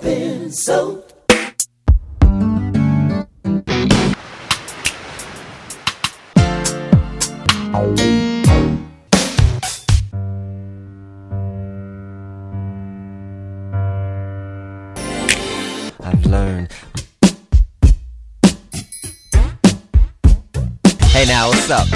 up in soap. I've learned. Hey now, what's up?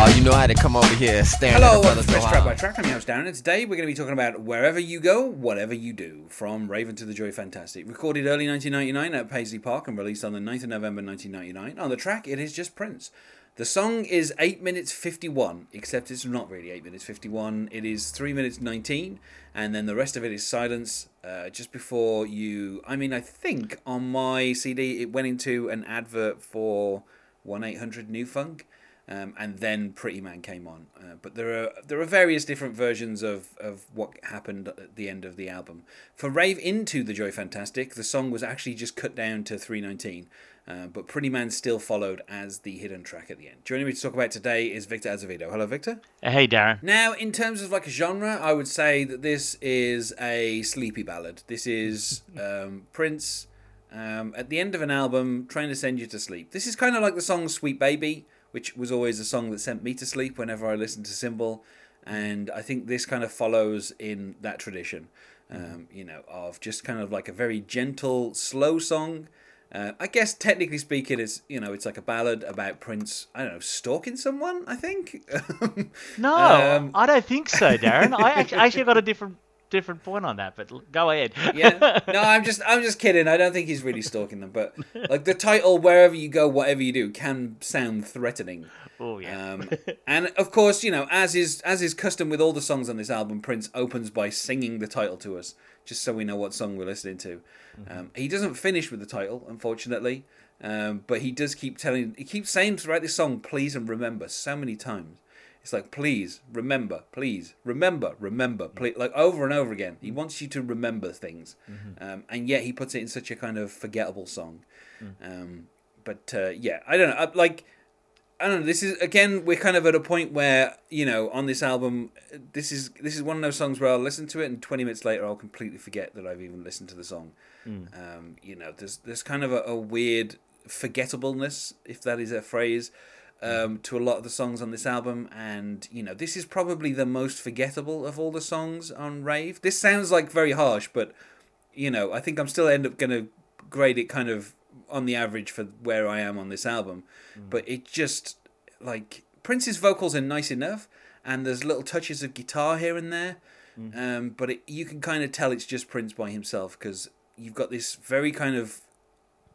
Oh, you know I had to come over here staring at the brother. Hello, welcome to by Track. I'm your host Darren, and today we're going to be talking about Wherever You Go, Whatever You Do, from Rave Into The Joy Fantastic. Recorded early 1999 at Paisley Park and released on the 9th of November 1999. On the track, it is just Prince. The song is 8 minutes 51, except it's not really 8 minutes 51. It is 3 minutes 19, and then the rest of it is silence. Just before you... I mean, I think on my CD, it went into an advert for 1-800-NEW-FUNK, and then Pretty Man came on. But there are various different versions of what happened at the end of the album. For Rave Into The Joy Fantastic, the song was actually just cut down to 3:19. But Pretty Man still followed as the hidden track at the end. Joining me to talk about today is Victor Azevedo. Hello, Victor. Hey, Darren. Now, in terms of like a genre, I would say that this is a sleepy ballad. This is Prince at the end of an album trying to send you to sleep. This is kind of like the song Sweet Baby, which was always a song that sent me to sleep whenever I listened to Cymbal. And I think this kind of follows in that tradition, of just kind of like a very gentle, slow song. I guess technically speaking, it's like a ballad about Prince, I don't know, stalking someone, I think? No, I don't think so, Darren. I actually got a different point on that, but go ahead. Yeah. No, I'm just kidding. I don't think he's really stalking them, but like the title Wherever You Go, Whatever You Do can sound threatening. Oh yeah. And of course, as is custom with all the songs on this album, Prince opens by singing the title to us, just so we know what song we're listening to. Mm-hmm. He doesn't finish with the title, unfortunately. But he does keep saying throughout this song, please and remember, so many times. It's like, please, remember, please, like over and over again. He wants you to remember things. Mm-hmm. And yet he puts it in such a kind of forgettable song. Mm. I don't know. This is, again, we're kind of at a point where, on this album, this is one of those songs where I'll listen to it and 20 minutes later I'll completely forget that I've even listened to the song. Mm. There's kind of a weird forgettableness, if that is a phrase, to a lot of the songs on this album, and this is probably the most forgettable of all the songs on Rave. This sounds like very harsh, but I think I'm still end up going to grade it kind of on the average for where I am on this album. Mm. But it just like Prince's vocals are nice enough, and there's little touches of guitar here and there. Mm. But you can kind of tell it's just Prince by himself because you've got this very kind of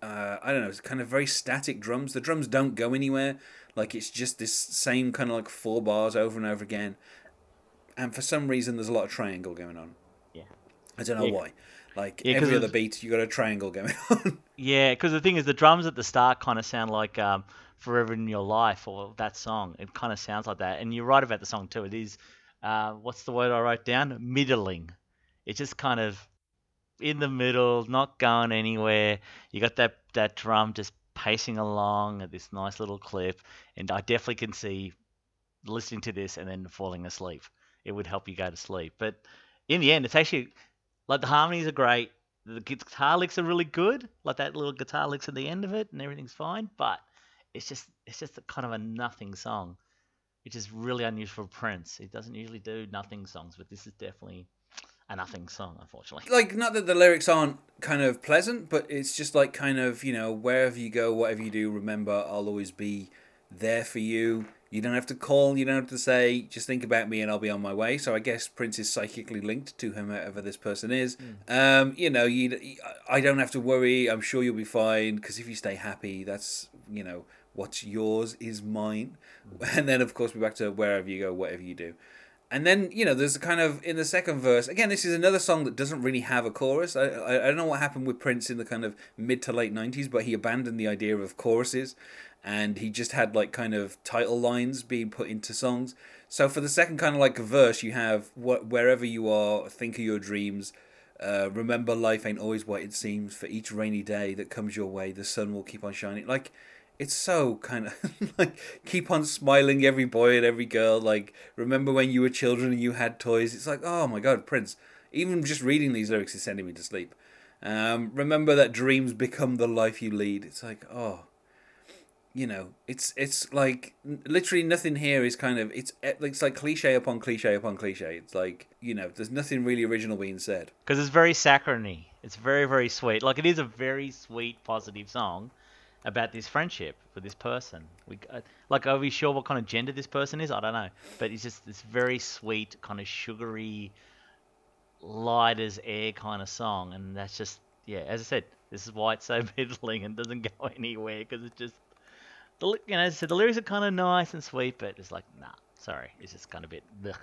very static drums. The drums don't go anywhere. Like, it's just this same kind of, like, 4 bars over and over again. And for some reason, there's a lot of triangle going on. Yeah. I don't know why. Like, every other beat, you got a triangle going on. Yeah, because the thing is, the drums at the start kind of sound like Forever in Your Life or that song. It kind of sounds like that. And you're right about the song, too. It is, what's the word I wrote down? Middling. It's just kind of in the middle, not going anywhere. You got that drum just pacing along at this nice little clip, and I definitely can see listening to this and then falling asleep. It would help you go to sleep. But in the end, it's actually like the harmonies are great, the guitar licks are really good, like that little guitar licks at the end of it, and everything's fine. But it's just a kind of a nothing song, which is really unusual for Prince. He doesn't usually do nothing songs, but this is definitely a nothing song, unfortunately. Like, not that the lyrics aren't kind of pleasant, but it's just like kind of, wherever you go, whatever you do, remember, I'll always be there for you. You don't have to call, you don't have to say, just think about me and I'll be on my way. So I guess Prince is psychically linked to whomever this person is. Mm. I don't have to worry, I'm sure you'll be fine, because if you stay happy, that's, what's yours is mine. Mm. And then, of course, we're back to wherever you go, whatever you do. And then, there's a kind of, in the second verse, again, this is another song that doesn't really have a chorus. I don't know what happened with Prince in the kind of mid to late 90s, but he abandoned the idea of choruses, and he just had, like, kind of title lines being put into songs. So for the second kind of, like, verse, you have, wherever you are, think of your dreams, remember life ain't always what it seems, for each rainy day that comes your way, the sun will keep on shining. Like, it's so kind of like, keep on smiling, every boy and every girl. Like, remember when you were children and you had toys. It's like, oh my God, Prince. Even just reading these lyrics is sending me to sleep. Remember that dreams become the life you lead. It's like, oh, you know, it's like literally nothing here is kind of, it's like cliche upon cliche upon cliche. It's like, you know, there's nothing really original being said. Because it's very saccharine. It's very, very sweet. Like, it is a very sweet, positive song about this friendship with this person. Like, are we sure what kind of gender this person is? I don't know. But it's just this very sweet, kind of sugary, light as air kind of song. And that's just, yeah, as I said, this is why it's so middling and doesn't go anywhere, because it's just, you know, as I said, the lyrics are kind of nice and sweet, but it's like, nah, sorry. It's just kind of a bit, blech.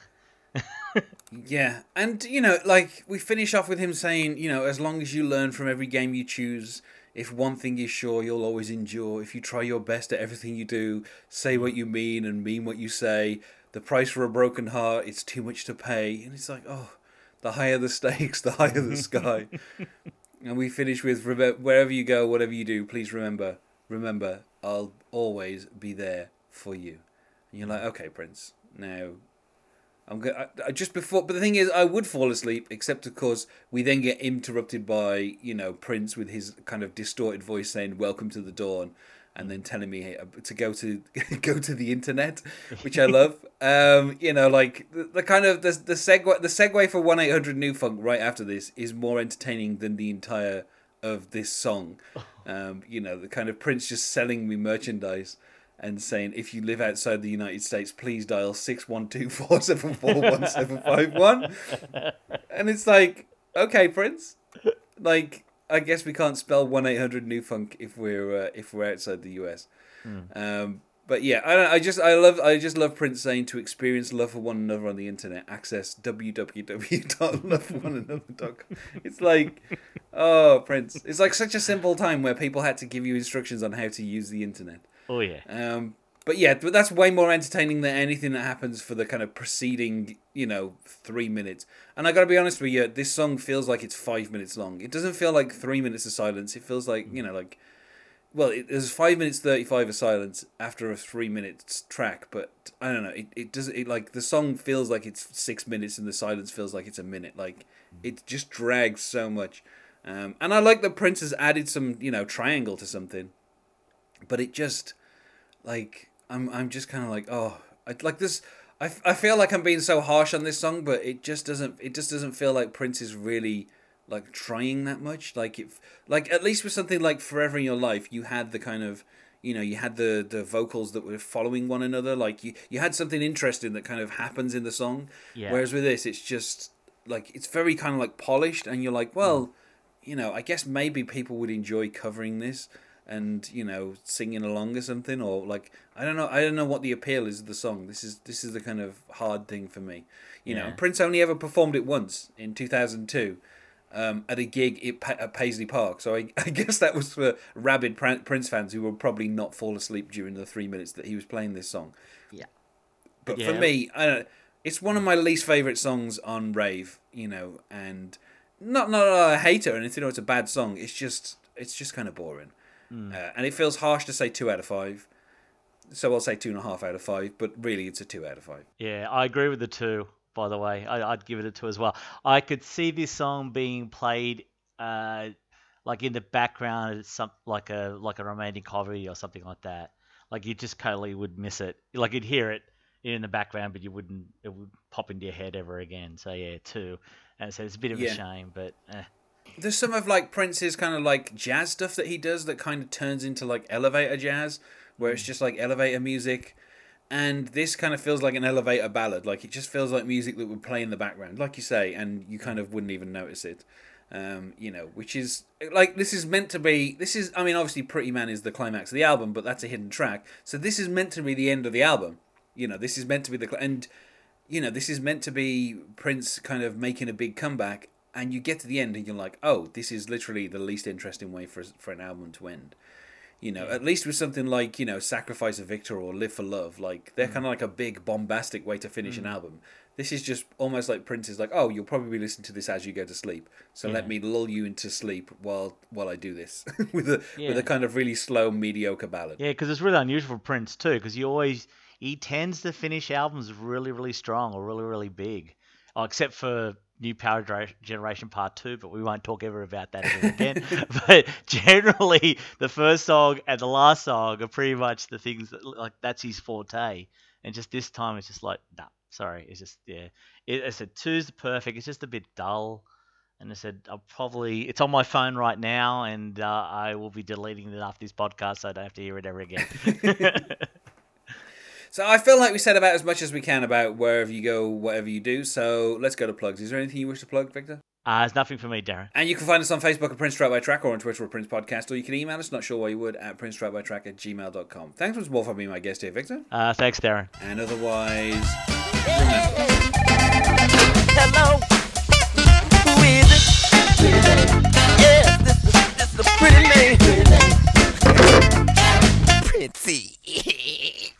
Yeah, and, you know, like, we finish off with him saying, you know, as long as you learn from every game you choose, if one thing is sure, you'll always endure. If you try your best at everything you do, say what you mean and mean what you say, the price for a broken heart, it's too much to pay. And it's like, oh, the higher the stakes, the higher the sky. And we finish with, wherever you go, whatever you do, please remember, I'll always be there for you. And you're like, okay, Prince, now... But the thing is, I would fall asleep, except of course we then get interrupted by, you know, Prince with his kind of distorted voice saying "Welcome to the dawn," and then telling me to go to the internet, which I love. You know, like the kind of the segue for 1-800-NEW-FUNK right after this is more entertaining than the entire of this song. You know, the kind of Prince just selling me merchandise. And saying, if you live outside the United States, please dial 612-474-1751. And it's like, okay, Prince. Like, I guess we can't spell 1-800-NEW-FUNK if we're outside the US. But yeah, I just love Prince saying to experience love for one another on the internet. Access www.loveforonanother.com. It's like, oh, Prince. It's like such a simple time where people had to give you instructions on how to use the internet. Oh, yeah. But yeah, that's way more entertaining than anything that happens for the kind of preceding, you know, 3 minutes. And I got to be honest with you, this song feels like it's 5 minutes long. It doesn't feel like 3 minutes of silence. It feels like, you know, like, well, there's 5 minutes 35 of silence after a 3 minutes track. But I don't know. It the song feels like it's 6 minutes and the silence feels like it's a minute. Like, it just drags so much. And I like that Prince has added some, you know, triangle to something. But it just... like, I'm just kind of like, oh, I feel like I'm being so harsh on this song, but it just doesn't feel like Prince is really, like, trying that much. Like, at least with something like Forever in Your Life, you had the kind of, you know, you had the vocals that were following one another. Like, you had something interesting that kind of happens in the song. Yeah. Whereas with this, it's just, like, it's very kind of, like, polished, and you're like, well, you know, I guess maybe people would enjoy covering this. And, you know, singing along or something, or like, I don't know what the appeal is of the song. This is the kind of hard thing for me, you know. Prince only ever performed it once in 2002, at a gig at Paisley Park. So I guess that was for rabid Prince fans who will probably not fall asleep during the 3 minutes that he was playing this song. Yeah, but for me, it's one of my least favorite songs on Rave. You know, and not a hater or anything. Or it's a bad song. It's just kind of boring. And it feels harsh to say 2 out of 5, so I'll say 2.5 out of 5. But really, it's a 2 out of 5. Yeah, I agree with the 2. By the way, I'd give it a 2 as well. I could see this song being played, like in the background, it's some like a romantic comedy or something like that. Like, you just totally would miss it. Like, you'd hear it in the background, but you wouldn't. It would pop into your head ever again. So yeah, 2. And so it's a bit of a shame, but. There's some of, like, Prince's kind of, like, jazz stuff that he does that kind of turns into, like, elevator jazz, where it's just, like, elevator music. And this kind of feels like an elevator ballad. Like, it just feels like music that would play in the background, like you say, and you kind of wouldn't even notice it. You know, which is, like, this is meant to be... I mean, obviously, Pretty Man is the climax of the album, but that's a hidden track. So this is meant to be the end of the album. You know, this is meant to be the... And, you know, this is meant to be Prince kind of making a big comeback. And you get to the end and you're like, oh, this is literally the least interesting way for an album to end. You know, at least with something like, you know, Sacrifice a Victor or Live for Love, like, they're kind of like a big bombastic way to finish an album. This is just almost like Prince is like, oh, you'll probably listen to this as you go to sleep. So let me lull you into sleep while I do this with a kind of really slow, mediocre ballad. Yeah, because it's really unusual for Prince too, because he tends to finish albums really, really strong or really, really big. Oh, except for... New Power Generation Part 2, but we won't talk ever about that ever again. But generally, the first song and the last song are pretty much the things that, like, that's his forte. And just this time, it's just like, nah, sorry. It's just, yeah. I said, two's perfect. It's just a bit dull. And I said, it's on my phone right now, and I will be deleting it after this podcast, so I don't have to hear it ever again. So I feel like we said about as much as we can about Wherever You Go, Whatever You Do. So let's go to plugs. Is there anything you wish to plug, Victor? There's nothing for me, Darren. And you can find us on Facebook at Prince Track by Track, or on Twitter at Prince Podcast, or you can email us, not sure why you would, at princetrackbytrack@gmail.com. Thanks once more for being my guest here, Victor. Thanks, Darren. And otherwise, remember. Hello. Who is it? Yes, this is the pretty man. Princey.